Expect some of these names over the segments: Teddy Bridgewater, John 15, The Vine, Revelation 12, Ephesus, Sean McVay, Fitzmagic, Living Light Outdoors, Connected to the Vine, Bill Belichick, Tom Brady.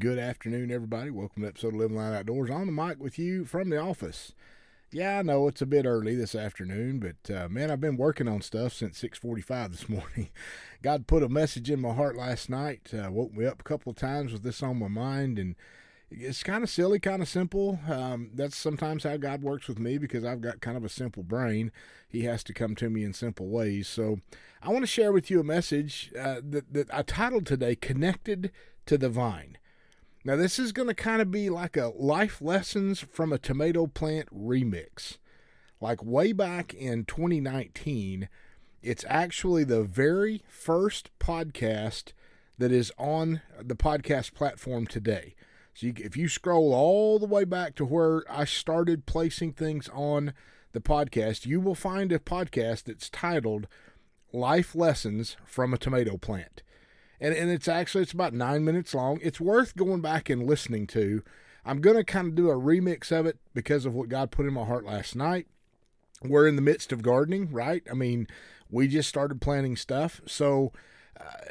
Good afternoon, everybody. Welcome to episode of Living Light Outdoors. On the mic with you from the office. Yeah, I know it's a bit early this afternoon, but man, I've been working on stuff since 6:45 this morning. God put a message in my heart last night. Woke me up a couple of times with this on my mind, and it's kind of silly, kind of simple. That's sometimes how God works with me because I've got kind of a simple brain. He has to come to me in simple ways. So I want to share with you a message that I titled today, Connected to the Vine. Now, this is going to kind of be like a life lessons from a tomato plant remix. Like way back in 2019, it's actually the very first podcast that is on the podcast platform today. So if you scroll all the way back to where I started placing things on the podcast, you will find a podcast that's titled Life Lessons from a Tomato Plant. And it's about 9 minutes long. It's worth going back and listening to. I'm going to kind of do a remix of it because of what God put in my heart last night. We're in the midst of gardening, right? I mean, we just started planting stuff. So,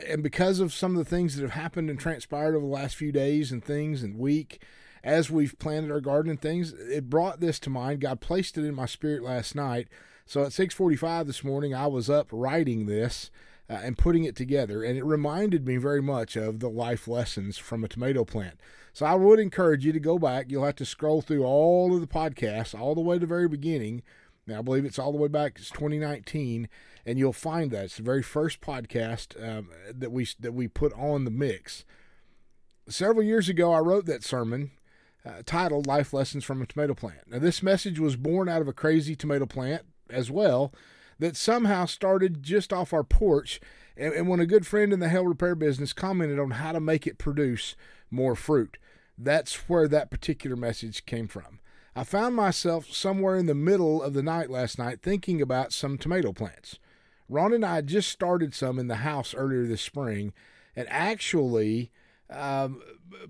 and because of some of the things that have happened and transpired over the last few days and things and week, as we've planted our garden and things, it brought this to mind. God placed it in my spirit last night. So at 6:45 this morning, I was up writing this. And putting it together, and it reminded me very much of the life lessons from a tomato plant. So I would encourage you to go back. You'll have to scroll through all of the podcasts, all the way to the very beginning. Now, I believe it's all the way back. It's 2019, and you'll find that. It's the very first podcast that we put on the mix. Several years ago, I wrote that sermon titled Life Lessons from a Tomato Plant. Now, this message was born out of a crazy tomato plant as well, that somehow started just off our porch, and when a good friend in the hail repair business commented on how to make it produce more fruit. That's where that particular message came from. I found myself somewhere in the middle of the night last night thinking about some tomato plants. Ron and I had just started some in the house earlier this spring, and actually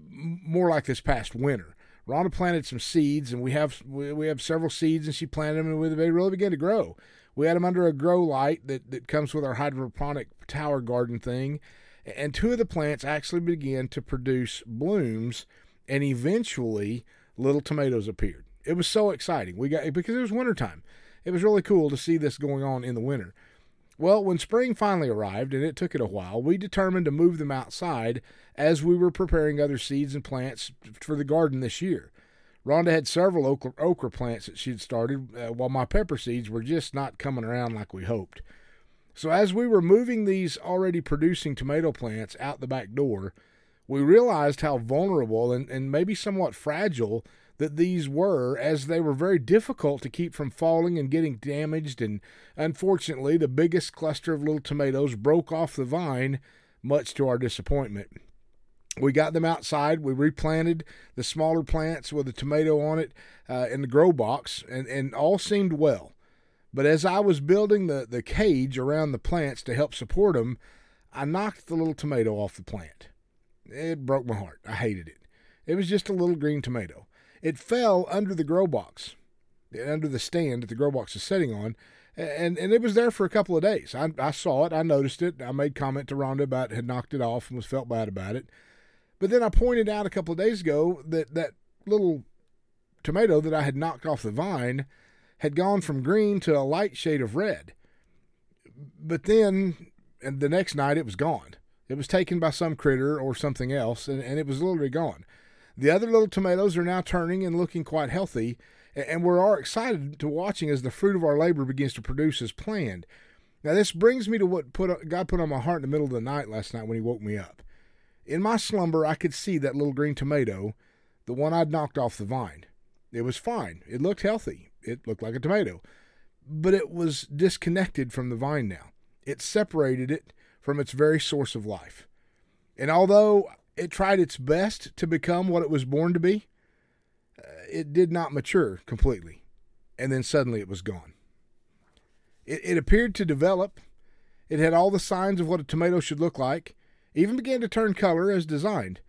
more like this past winter. Rhonda planted some seeds, and we have several seeds, and she planted them, and they really began to grow. We had them under a grow light that comes with our hydroponic tower garden thing, and two of the plants actually began to produce blooms, and eventually little tomatoes appeared. It was so exciting. Because it was wintertime. It was really cool to see this going on in the winter. Well, when spring finally arrived, and it took it a while, we determined to move them outside as we were preparing other seeds and plants for the garden this year. Rhonda had several okra plants that she'd started, while my pepper seeds were just not coming around like we hoped. So as we were moving these already producing tomato plants out the back door, we realized how vulnerable and maybe somewhat fragile that these were, as they were very difficult to keep from falling and getting damaged, and unfortunately the biggest cluster of little tomatoes broke off the vine, much to our disappointment. We got them outside. We replanted the smaller plants with a tomato on it in the grow box, and all seemed well. But as I was building the cage around the plants to help support them, I knocked the little tomato off the plant. It broke my heart. I hated it. It was just a little green tomato. It fell under the grow box, under the stand that the grow box is sitting on, and it was there for a couple of days. I saw it. I noticed it. I made comment to Rhonda about it, had knocked it off, and was felt bad about it. But then I pointed out a couple of days ago that little tomato that I had knocked off the vine had gone from green to a light shade of red. But then, and the next night, it was gone. It was taken by some critter or something else, and it was literally gone. The other little tomatoes are now turning and looking quite healthy, and we're all excited to watching as the fruit of our labor begins to produce as planned. Now, this brings me to what God put on my heart in the middle of the night last night when he woke me up. In my slumber, I could see that little green tomato, the one I'd knocked off the vine. It was fine. It looked healthy. It looked like a tomato. But it was disconnected from the vine now. It separated it from its very source of life. And although it tried its best to become what it was born to be, it did not mature completely, and then suddenly it was gone. It appeared to develop. It had all the signs of what a tomato should look like, even began to turn color as designed.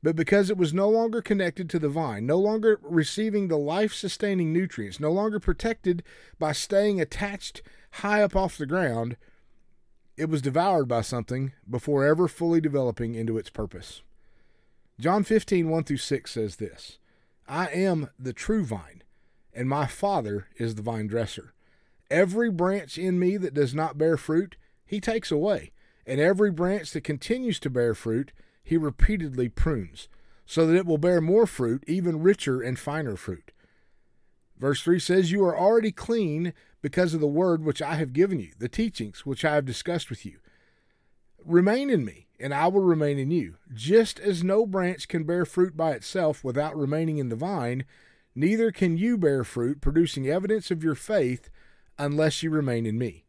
But because it was no longer connected to the vine, no longer receiving the life-sustaining nutrients, no longer protected by staying attached high up off the ground, it was devoured by something before ever fully developing into its purpose. John 15, 1 through 6 says this, "I am the true vine, and my Father is the vine dresser. Every branch in me that does not bear fruit, he takes away, and every branch that continues to bear fruit, he repeatedly prunes, so that it will bear more fruit, even richer and finer fruit." Verse 3 says, "You are already clean because of the word which I have given you, the teachings which I have discussed with you. Remain in me, and I will remain in you. Just as no branch can bear fruit by itself without remaining in the vine, neither can you bear fruit, producing evidence of your faith, unless you remain in me.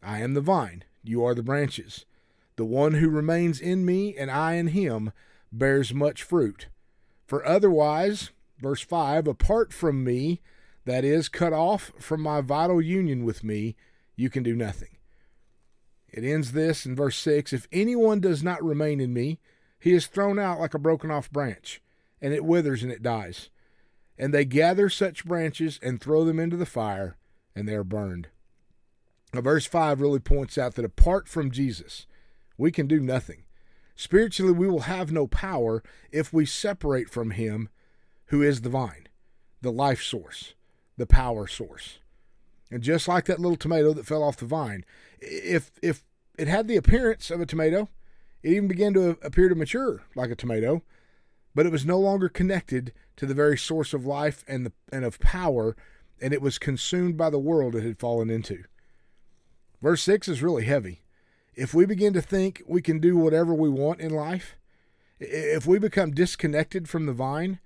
I am the vine, you are the branches. The one who remains in me, and I in him, bears much fruit. For otherwise," verse 5, "apart from me," that is, cut off from my vital union with me, "you can do nothing." It ends this in verse 6, "If anyone does not remain in me, he is thrown out like a broken off branch, and it withers and it dies. And they gather such branches and throw them into the fire, and they are burned." Now, verse 5 really points out that apart from Jesus, we can do nothing. Spiritually, we will have no power if we separate from him who is the vine, the life source, the power source. And just like that little tomato that fell off the vine, if it had the appearance of a tomato, it even began to appear to mature like a tomato, but it was no longer connected to the very source of life and of power, and it was consumed by the world it had fallen into. Verse 6 is really heavy. If we begin to think we can do whatever we want in life, if we become disconnected from the vine,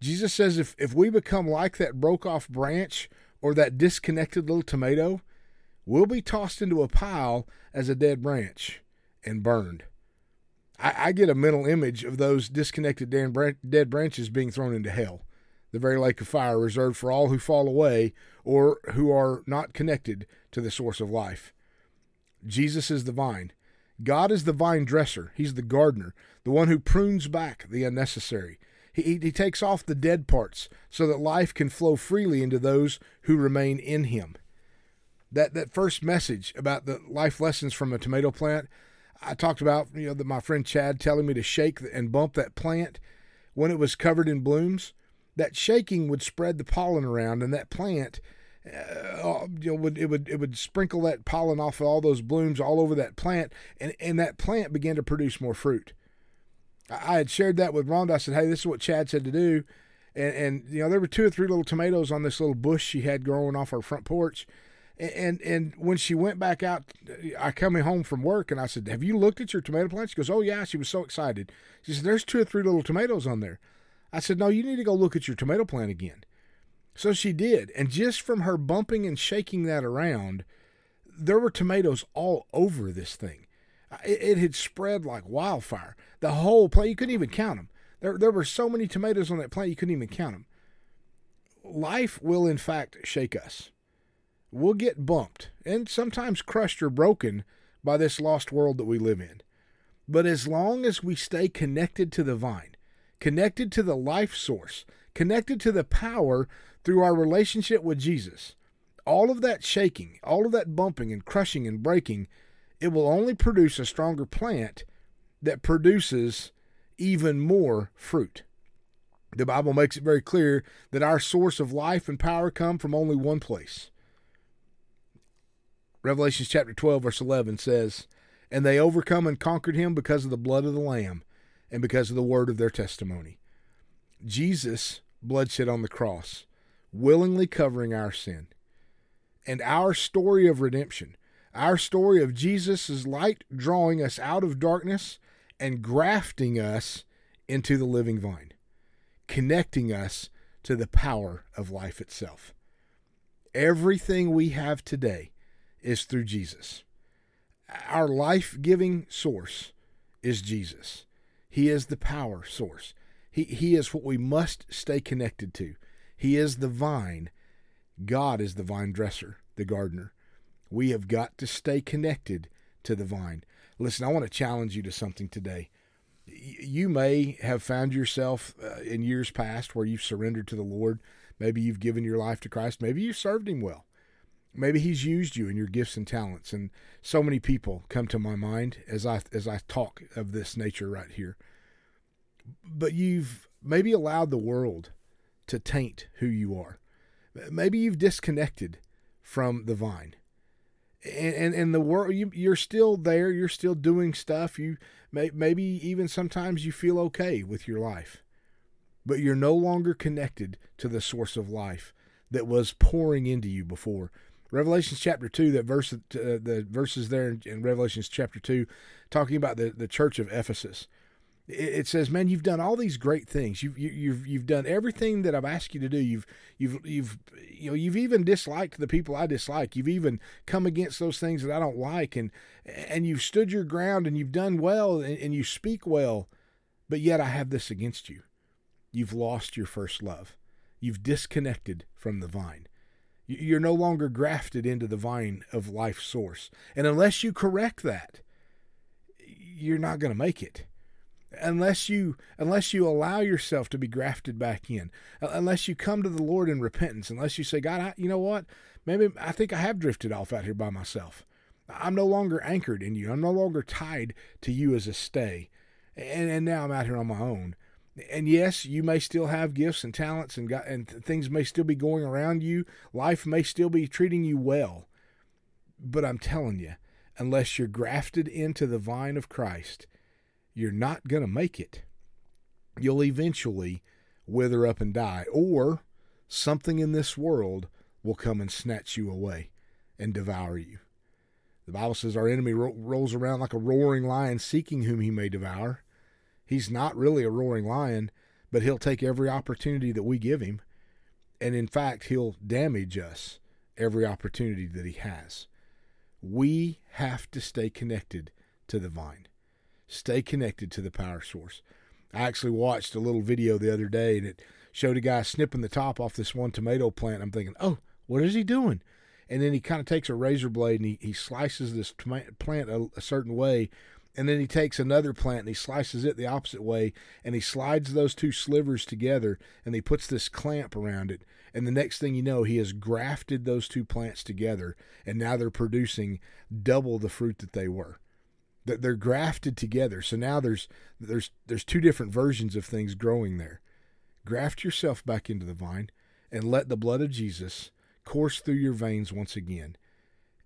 Jesus says if we become like that broke off branch or that disconnected little tomato, we'll be tossed into a pile as a dead branch and burned. I get a mental image of those disconnected dead branches being thrown into hell, the very lake of fire reserved for all who fall away or who are not connected to the source of life. Jesus is the vine. God is the vine dresser. He's the gardener, the one who prunes back the unnecessary. He takes off the dead parts so that life can flow freely into those who remain in him. That first message about the life lessons from a tomato plant, I talked about, my friend Chad telling me to shake and bump that plant when it was covered in blooms. That shaking would spread the pollen around, and that plant would sprinkle that pollen off of all those blooms all over that plant, and that plant began to produce more fruit. I had shared that with Rhonda. I said, "Hey, this is what Chad said to do," and there were 2 or 3 little tomatoes on this little bush she had growing off her front porch, and when she went back out, I come home from work and I said, "Have you looked at your tomato plants?" She goes, "Oh yeah." She was so excited. She said, "There's 2 or 3 little tomatoes on there." I said, "No, you need to go look at your tomato plant again." So she did, and just from her bumping and shaking that around, there were tomatoes all over this thing. It had spread like wildfire. The whole plant, you couldn't even count them. There were so many tomatoes on that plant, you couldn't even count them. Life will, in fact, shake us. We'll get bumped and sometimes crushed or broken by this lost world that we live in. But as long as we stay connected to the vine, connected to the life source, connected to the power through our relationship with Jesus, all of that shaking, all of that bumping and crushing and breaking, it will only produce a stronger plant that produces even more fruit. The Bible makes it very clear that our source of life and power come from only one place. Revelation chapter 12, verse 11 says, "And they overcome and conquered him because of the blood of the Lamb and because of the word of their testimony." Jesus' bloodshed on the cross, willingly covering our sin. And our story of redemption, our story of Jesus' light drawing us out of darkness and grafting us into the living vine, connecting us to the power of life itself. Everything we have today is through Jesus. Our life-giving source is Jesus. He is the power source. He is what we must stay connected to. He is the vine. God is the vine dresser, the gardener. We have got to stay connected to the vine. Listen, I want to challenge you to something today. You may have found yourself in years past where you've surrendered to the Lord. Maybe you've given your life to Christ. Maybe you've served him well. Maybe he's used you and your gifts and talents. And so many people come to my mind as I talk of this nature right here. but you've maybe allowed the world to taint who you are. Maybe you've disconnected from the vine. And the world, you're still there. You're still doing stuff. Maybe even sometimes you feel okay with your life, but you're no longer connected to the source of life that was pouring into you before. Revelation chapter 2, that verse, the verses there in Revelation chapter 2, talking about the church of Ephesus. It says, "Man, you've done all these great things. You've done everything that I've asked you to do. You've even disliked the people I dislike. You've even come against those things that I don't like, and you've stood your ground, and you've done well, and you speak well, but yet I have this against you. You've lost your first love. You've disconnected from the vine. You're no longer grafted into the vine of life source. And unless you correct that, you're not going to make it. Unless you allow yourself to be grafted back in, unless you come to the Lord in repentance, unless you say, God, you know what? Maybe I think I have drifted off out here by myself. I'm no longer anchored in you. I'm no longer tied to you as a stay. And now I'm out here on my own. And yes, you may still have gifts and talents and things may still be going around you. Life may still be treating you well. But I'm telling you, unless you're grafted into the vine of Christ, you're not going to make it. You'll eventually wither up and die, or something in this world will come and snatch you away and devour you. The Bible says our enemy rolls around like a roaring lion, seeking whom he may devour. He's not really a roaring lion, but he'll take every opportunity that we give him. And in fact, he'll damage us every opportunity that he has. We have to stay connected to the vine. Stay connected to the power source. I actually watched a little video the other day, and it showed a guy snipping the top off this one tomato plant. I'm thinking, oh, what is he doing? And then he kind of takes a razor blade and he slices this plant a certain way. And then he takes another plant and he slices it the opposite way, and he slides those two slivers together, and he puts this clamp around it. And the next thing you know, he has grafted those two plants together, and now they're producing double the fruit that they were. They're grafted together. So now there's two different versions of things growing there. Graft yourself back into the vine and let the blood of Jesus course through your veins once again.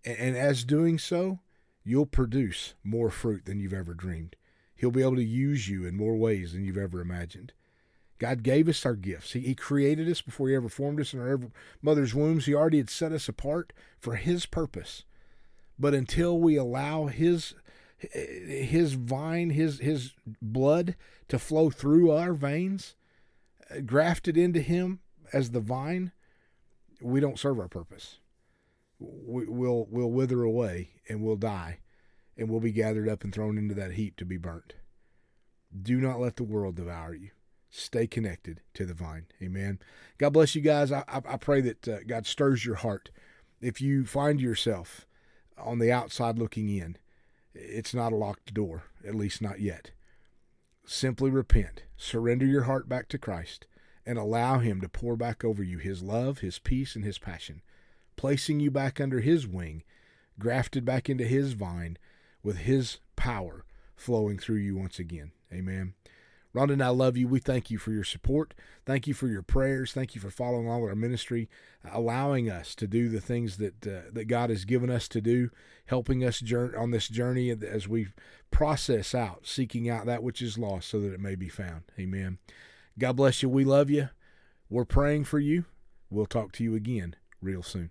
And as doing so, you'll produce more fruit than you've ever dreamed. He'll be able to use you in more ways than you've ever imagined. God gave us our gifts. He created us before he ever formed us in our mother's wombs. He already had set us apart for his purpose. But until we allow his vine, his blood to flow through our veins, grafted into him as the vine, we don't serve our purpose. We'll wither away, and we'll die, and we'll be gathered up and thrown into that heap to be burnt. Do not let the world devour you. Stay connected to the vine. Amen. God bless you guys. I pray that God stirs your heart. If you find yourself on the outside looking in, it's not a locked door, at least not yet. Simply repent. Surrender your heart back to Christ and allow him to pour back over you his love, his peace, and his passion, placing you back under his wing, grafted back into his vine with his power flowing through you once again. Amen. Rhonda and I love you. We thank you for your support. Thank you for your prayers. Thank you for following along with our ministry, allowing us to do the things that God has given us to do, helping us on this journey as we process out, seeking out that which is lost so that it may be found. Amen. God bless you. We love you. We're praying for you. We'll talk to you again real soon.